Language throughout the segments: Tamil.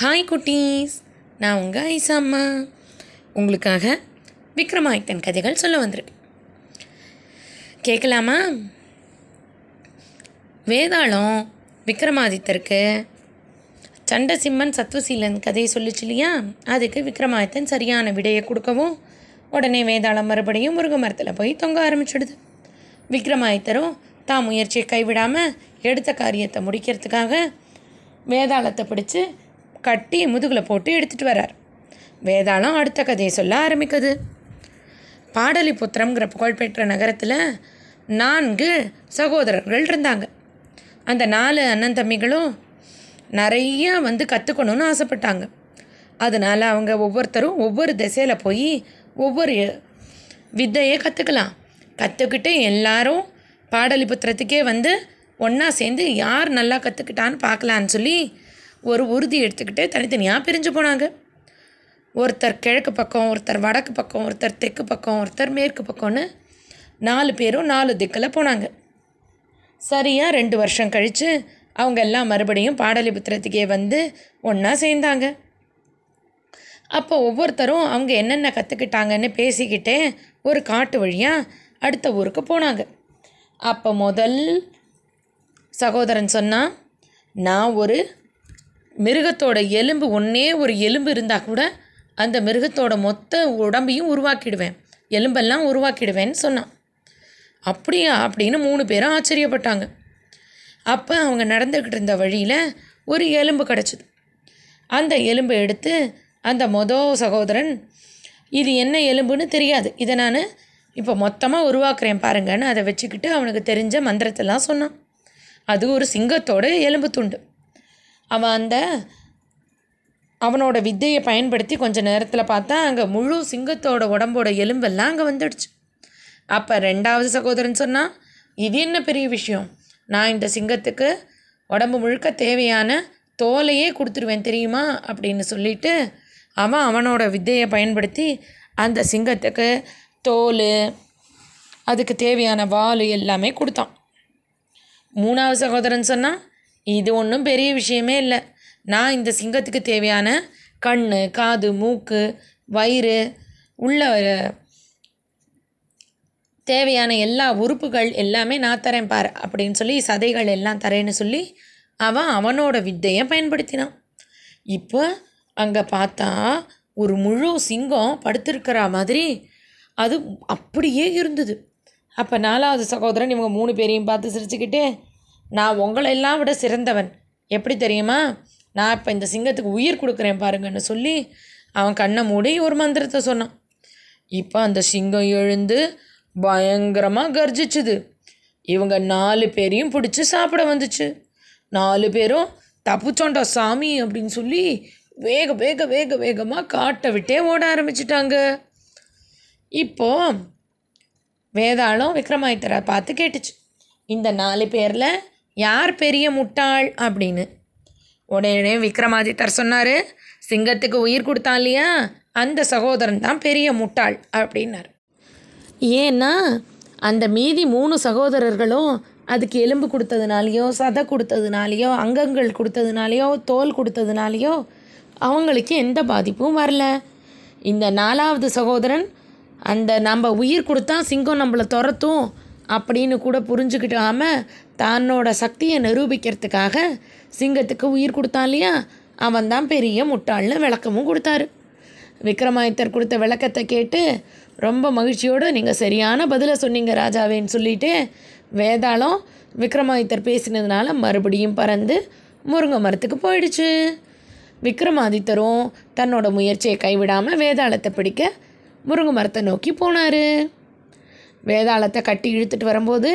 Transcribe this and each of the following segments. ஹாய் குட்டீஸ், நான் உங்கள் ஐசம்மா. உங்களுக்காக விக்ரமாதித்தன் கதைகள் சொல்ல வந்திருக்கேன். கேட்கலாமா? வேதாளம் விக்ரமாதித்தருக்கு சண்டசிம்மன் சத்வசீலன் கதையை சொல்லிச்சு இல்லையா? அதுக்கு விக்ரமாதித்தன் சரியான விடையை கொடுக்கவும் உடனே வேதாளம் மறுபடியும் முருங்கை மரத்தில் போய் தொங்க ஆரம்பிச்சுடுது. விக்ரமாதித்தரும் தான் முயற்சியை கைவிடாமல் எடுத்த காரியத்தை முடிக்கிறதுக்காக வேதாளத்தை பிடிச்சி கட்டி முதுகில் போட்டு எடுத்துகிட்டு வர்றார். வேதாளம் அடுத்த கதையை சொல்ல ஆரம்பிக்குது. பாடலிபுத்திரம்ங்கிற புகழ்பெற்ற நகரத்தில் 4 சகோதரர்கள் இருந்தாங்க. அந்த 4 அண்ணன் தம்பிகளும் நிறையா கற்றுக்கணும்னு ஆசைப்பட்டாங்க. அதனால் அவங்க ஒவ்வொருத்தரும் ஒவ்வொரு திசையில் போய் ஒவ்வொரு வித்தையை கற்றுக்கலாம். கற்றுக்கிட்டு எல்லாரும் பாடலிபுத்திரத்துக்கே ஒன்றா சேர்ந்து யார் நல்லா கற்றுக்கிட்டான்னு பார்க்கலான்னு சொல்லி ஒரு உறுதி எடுத்துக்கிட்டு தனித்தனியாக பிரிஞ்சு போனாங்க. ஒருத்தர் கிழக்கு பக்கம், ஒருத்தர் வடக்கு பக்கம், ஒருத்தர் தெற்கு பக்கம், ஒருத்தர் மேற்கு பக்கம்னு 4 பேரும் 4 திக்கில் போனாங்க. சரியாக 2 வருஷம் கழித்து அவங்க எல்லாம் மறுபடியும் பாடலிபுத்திரத்துக்கே ஒன்றா சேர்ந்தாங்க. அப்போ ஒவ்வொருத்தரும் அவங்க என்னென்ன கற்றுக்கிட்டாங்கன்னு பேசிக்கிட்டே ஒரு காட்டு வழியாக அடுத்த ஊருக்கு போனாங்க. அப்போ முதல் சகோதரன் சொன்னால், நான் ஒரு மிருகத்தோட எலும்பு, ஒன்றே ஒரு எலும்பு இருந்தால் கூட அந்த மிருகத்தோட மொத்த உடம்பையும் உருவாக்கிடுவேன், எலும்பெல்லாம் உருவாக்கிடுவேன்னு சொன்னான். அப்படியா அப்படின்னு 3 பேரும் ஆச்சரியப்பட்டாங்க. அப்போ அவங்க நடந்துக்கிட்டு இருந்த வழியில் ஒரு எலும்பு கிடச்சிது. அந்த எலும்பை எடுத்து அந்த சகோதரன், இது என்ன எலும்புன்னு தெரியாது, இதை நான் இப்போ மொத்தமாக உருவாக்குறேன் பாருங்கன்னு அதை வச்சுக்கிட்டு அவனுக்கு தெரிஞ்ச மந்திரத்தெல்லாம் சொன்னான். அது ஒரு சிங்கத்தோட எலும்பு துண்டு. அவனோட வித்தையை பயன்படுத்தி கொஞ்சம் நேரத்தில் பார்த்தா அங்கே முழு சிங்கத்தோட உடம்போட எலும்பெல்லாம் அங்கே வந்துடுச்சு. அப்போ 2வது சகோதரன் சொன்னான், இது என்ன பெரிய விஷயம், நான் இந்த சிங்கத்துக்கு உடம்பு முழுக்க தேவையான தோலையே கொடுத்துருவேன் தெரியுமா அப்படின்னு சொல்லிட்டு அவனோட வித்தையை பயன்படுத்தி அந்த சிங்கத்துக்கு தோல், அதுக்கு தேவையான வால் எல்லாமே கொடுத்தான். 3வது சகோதரன் சொன்னால், இது ஒன்றும் பெரிய விஷயமே இல்லை, நான் இந்த சிங்கத்துக்கு தேவையான கண், காது, மூக்கு, வயிறு, உள்ள தேவையான எல்லா உறுப்புகள் எல்லாமே நான் தரேன் பாரு அப்படின்னு சொல்லி சதைகள் எல்லாம் தரேன்னு சொல்லி அவனோட வித்தையை பயன்படுத்தினான். இப்போ அங்கே பார்த்தா ஒரு முழு சிங்கம் படுத்திருக்கிற மாதிரி அது அப்படியே இருந்தது. அப்போ 4வது சகோதரன் இவங்க 3 பேரையும் பார்த்து சிரிச்சுக்கிட்டே, நான் உங்களெல்லாம் விட சிறந்தவன், எப்படி தெரியுமா, நான் இப்போ இந்த சிங்கத்துக்கு உயிர் கொடுக்குறேன் பாருங்கன்னு சொல்லி அவன் கண்ணை மூடி ஒரு மந்திரத்தை சொன்னான். இப்போ அந்த சிங்கம் எழுந்து பயங்கரமாக கர்ஜிச்சுது. இவங்க 4 பேரையும் பிடிச்சி சாப்பிட வந்துச்சு. 4 பேரும் தப்புச்சோண்டா சாமி அப்படின்னு சொல்லி வேகமாக காட்டை விட்டே ஓட ஆரம்பிச்சிட்டாங்க. இப்போது வேதாளம் விக்ரமாதித்தரை பார்த்து கேட்டுச்சு, இந்த 4 பேரில் யார் பெரிய முட்டாள் அப்படின்னு. உடனே விக்ரமாதித்தர் சொன்னார், சிங்கத்துக்கு உயிர் கொடுத்தான் இல்லையா, அந்த சகோதரன் தான் பெரிய முட்டாள் அப்படின்னார். ஏன்னா அந்த மீதி 3 சகோதரர்களும் அதுக்கு எலும்பு கொடுத்ததுனாலேயோ, சதை கொடுத்ததுனாலேயோ, அங்கங்கள் கொடுத்ததுனாலேயோ, தோல் கொடுத்ததுனாலேயோ அவங்களுக்கு எந்த பாதிப்பும் வரல. இந்த 4வது சகோதரன் அந்த நம்ம உயிர் கொடுத்தா சிங்கம் நம்மளை துரத்தும் அப்படின்னு கூட புரிஞ்சுக்கிட்டாமல் தன்னோட சக்தியை நிரூபிக்கிறதுக்காக சிங்கத்துக்கு உயிர் கொடுத்தான் இல்லையா, அவன் தான் பெரிய முட்டாள்னு விளக்கமும் கொடுத்தாரு. விக்ரமாதித்தர் கொடுத்த விளக்கத்தை கேட்டு ரொம்ப மகிழ்ச்சியோடு, நீங்கள் சரியான பதிலை சொன்னீங்க ராஜாவேன்னு சொல்லிட்டு வேதாளம் விக்ரமாதித்தர் பேசினதுனால மறுபடியும் பறந்து முருங்கை மரத்துக்கு போயிடுச்சு. விக்ரமாதித்தரும் தன்னோட முயற்சியை கைவிடாமல் வேதாளத்தை பிடிக்க முருங்கை மரத்தை நோக்கி போனார். வேதாளத்தை கட்டி இழுத்துட்டு வரும்போது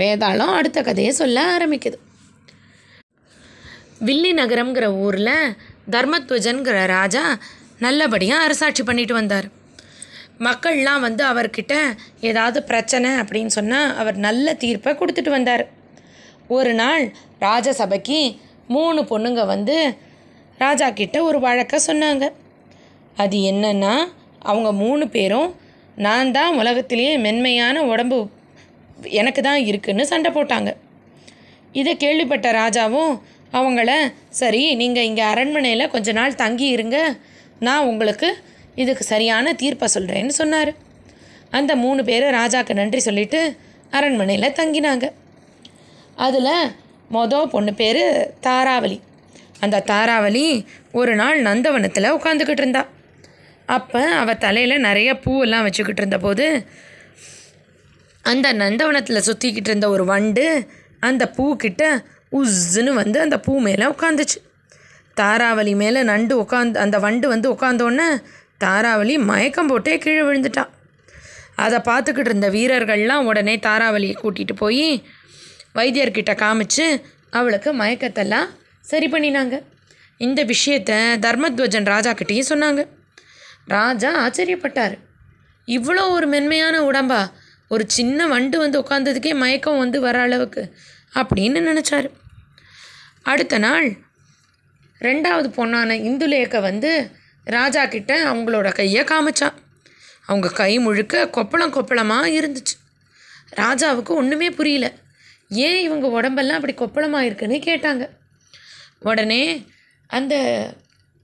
வேதாளம் அடுத்த கதையை சொல்ல ஆரம்பிக்குது. வில்லி நகரம்ங்கிற ஊரில் தர்மத்வஜன்கிற ராஜா நல்லபடியாக அரசாட்சி பண்ணிட்டு வந்தார். மக்கள்லாம் அவர்கிட்ட ஏதாவது பிரச்சனை அப்படின்னு சொன்னால் அவர் நல்ல தீர்ப்பை கொடுத்துட்டு வந்தார். ஒரு நாள் ராஜசபைக்கு 3 பொண்ணுங்க ராஜா கிட்ட ஒரு வழக்க சொன்னாங்க. அது என்னன்னா, அவங்க 3 பேரும் நான் தான் உலகத்திலேயே மென்மையான உடம்பு எனக்கு தான் இருக்குன்னு சண்டை போட்டாங்க. இதை கேள்விப்பட்ட ராஜாவும் அவங்கள, சரி நீங்கள் இங்கே அரண்மனையில் கொஞ்ச நாள் தங்கி இருங்க, நான் உங்களுக்கு இதுக்கு சரியான தீர்ப்பை சொல்கிறேன்னு சொன்னார். அந்த 3 பேர் ராஜாக்கு நன்றி சொல்லிவிட்டு அரண்மனையில் தங்கினாங்க. அதில் பொண்ணு பேர் தாராவளி. அந்த தாராவளி ஒரு நாள் நந்தவனத்தில் உட்காந்துக்கிட்டு இருந்தா. அப்போ அவள் தலையில் நிறைய பூவெல்லாம் வச்சுக்கிட்டு இருந்தபோது அந்த நந்தவனத்தில் சுற்றிக்கிட்டு இருந்த ஒரு வண்டு அந்த பூக்கிட்ட உஸ்ஸுன்னு வந்து அந்த பூ மேலே உட்காந்துச்சு. தாராவளி மேலே அந்த வண்டு வந்து உட்காந்தோன்னே தாராவளி மயக்கம் போட்டே கீழே விழுந்துட்டான். அதை பார்த்துக்கிட்டு இருந்த வீரர்கள்லாம் உடனே தாராவளியை கூட்டிகிட்டு போய் வைத்தியர்கிட்ட காமிச்சு அவளுக்கு மயக்கத்தெல்லாம் சரி பண்ணினாங்க. இந்த விஷயத்த தர்மத்வஜன் ராஜாக்கிட்டேயும் சொன்னாங்க. ராஜா ஆச்சரியப்பட்டார். இவ்வளோ ஒரு மென்மையான உடம்பா, ஒரு சின்ன வண்டு வந்து உட்காந்ததுக்கே மயக்கம் வந்து வர அளவுக்கு அப்படின்னு நினச்சார். அடுத்த நாள் 2வது பொண்ணான இந்துலேக்கை வந்து ராஜா கிட்ட அவங்களோட கையை காமிச்சான். அவங்க கை முழுக்க கொப்பளம் கொப்பளமாக இருந்துச்சு. ராஜாவுக்கு ஒன்றுமே புரியல. ஏன் இவங்க உடம்பெல்லாம் அப்படி கொப்பளமாக இருக்குன்னு கேட்டாங்க. உடனே அந்த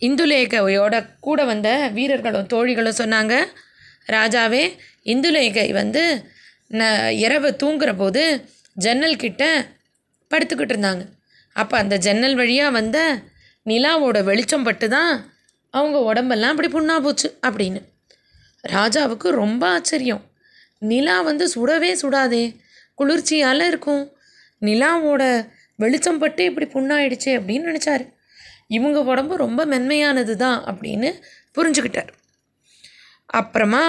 இந்துலேகையோட கூட வந்த வீரர்களும் தோழிகளும் சொன்னாங்க, ராஜாவே, இந்துலேகை வந்து இரவு தூங்குற போது ஜன்னல்கிட்ட படுத்துக்கிட்டு இருந்தாங்க. அப்போ அந்த ஜன்னல் வழியாக வந்த நிலாவோட வெளிச்சம் பட்டு தான் அவங்க உடம்பெல்லாம் அப்படி புண்ணா போச்சு அப்படின்னு. ராஜாவுக்கு ரொம்ப ஆச்சரியம். நிலா வந்து சுடவே சுடாதே, குளிர்ச்சியால் இருக்கும், நிலாவோட வெளிச்சம் பட்டு இப்படி புண்ணாயிடுச்சு அப்படின்னு நினச்சார். இவங்க உடம்பு ரொம்ப மென்மையானது தான் அப்படின்னு புரிஞ்சுக்கிட்டார். அப்புறமா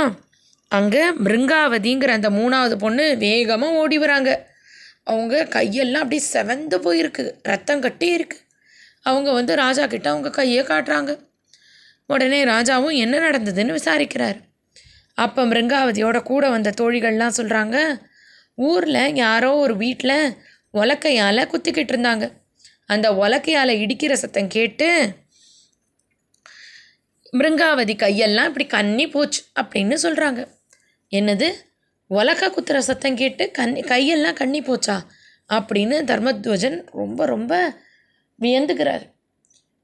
அங்கே மிருங்காவதிங்கிற அந்த 3வது பொண்ணு வேகமாக ஓடி வராங்க. அவங்க கையெல்லாம் அப்படியே செவந்து போயிருக்கு, ரத்தம் கட்டி இருக்குது. அவங்க வந்து ராஜா கிட்ட அவங்க கையை காட்டுறாங்க. உடனே ராஜாவும் என்ன நடந்ததுன்னு விசாரிக்கிறார். அப்போ மிருங்காவதியோட கூட வந்த தோழிகள்லாம் சொல்கிறாங்க, ஊரில் யாரோ ஒரு வீட்டில் உலக்கையால் குத்திக்கிட்டு இருந்தாங்க. அந்த உலக்கையால் இடிக்கிற சத்தம் கேட்டு மிருங்காவதி கையெல்லாம் இப்படி கண்ணி போச்சு அப்படின்னு சொல்கிறாங்க. என்னது, உலக்கை குத்துற சத்தம் கேட்டு கையெல்லாம் கண்ணி போச்சா அப்படின்னு தர்மத்வஜன் ரொம்ப ரொம்ப வியந்துக்கிறார்.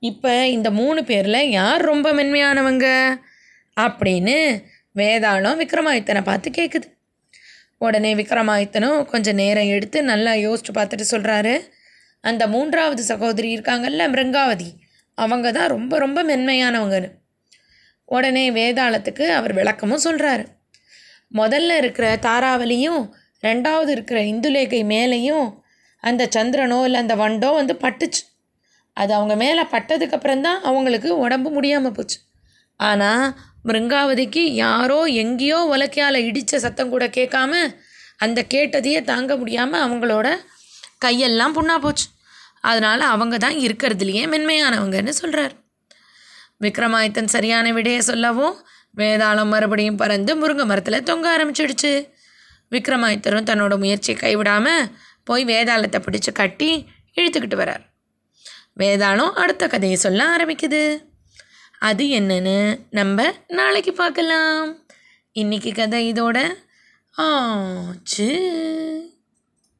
இப்போ இந்த 3 பேரில் யார் ரொம்ப மென்மையானவங்க அப்படின்னு வேதாளம் விக்ரமாதித்தனை பார்த்து கேட்குது. உடனே விக்ரமாதித்தனும் கொஞ்சம் நேரம் எடுத்து நல்லா யோசிச்சு பார்த்துட்டு சொல்கிறாரு, அந்த 3வது சகோதரி இருக்காங்கல்ல மிருங்காவதி, அவங்க தான் ரொம்ப ரொம்ப மென்மையானவங்கன்னு. உடனே வேதாளத்துக்கு அவர் விளக்கமும் சொல்கிறாரு. முதல்ல இருக்கிற தாராவளியும் 2வது இருக்கிற இந்துலேகை மேலேயும் அந்த சந்திரனோ இல்லை அந்த வண்டோ வந்து பட்டுச்சு. அது அவங்க மேலே பட்டதுக்கப்புறம்தான் அவங்களுக்கு உடம்பு முடியாமல் போச்சு. ஆனால் மிருங்காவதிக்கு யாரோ எங்கேயோ உலக்கையால் இடித்த சத்தம் கூட கேட்காம அந்த கேட்டதையே தாங்க முடியாமல் அவங்களோட கையெல்லாம் புண்ணா போச்சு. அதனால் அவங்க தான் இருக்கிறதுலையே மென்மையானவங்கன்னு சொல்கிறார். விக்ரமாதித்தன் சரியான விடையை சொல்லவும் வேதாளம் மறுபடியும் பறந்து முருங்கை மரத்தில் தொங்க ஆரம்பிச்சிடுச்சு. விக்ரமாதித்தரும் தன்னோட முயற்சியை கைவிடாமல் போய் வேதாளத்தை பிடிச்சி கட்டி இழுத்துக்கிட்டு வரார். வேதாளம் அடுத்த கதையை சொல்ல ஆரம்பிக்குது. அது என்னன்னு நம்ம நாளைக்கு பார்க்கலாம். இன்றைக்கி கதை இதோட ஆச்சு.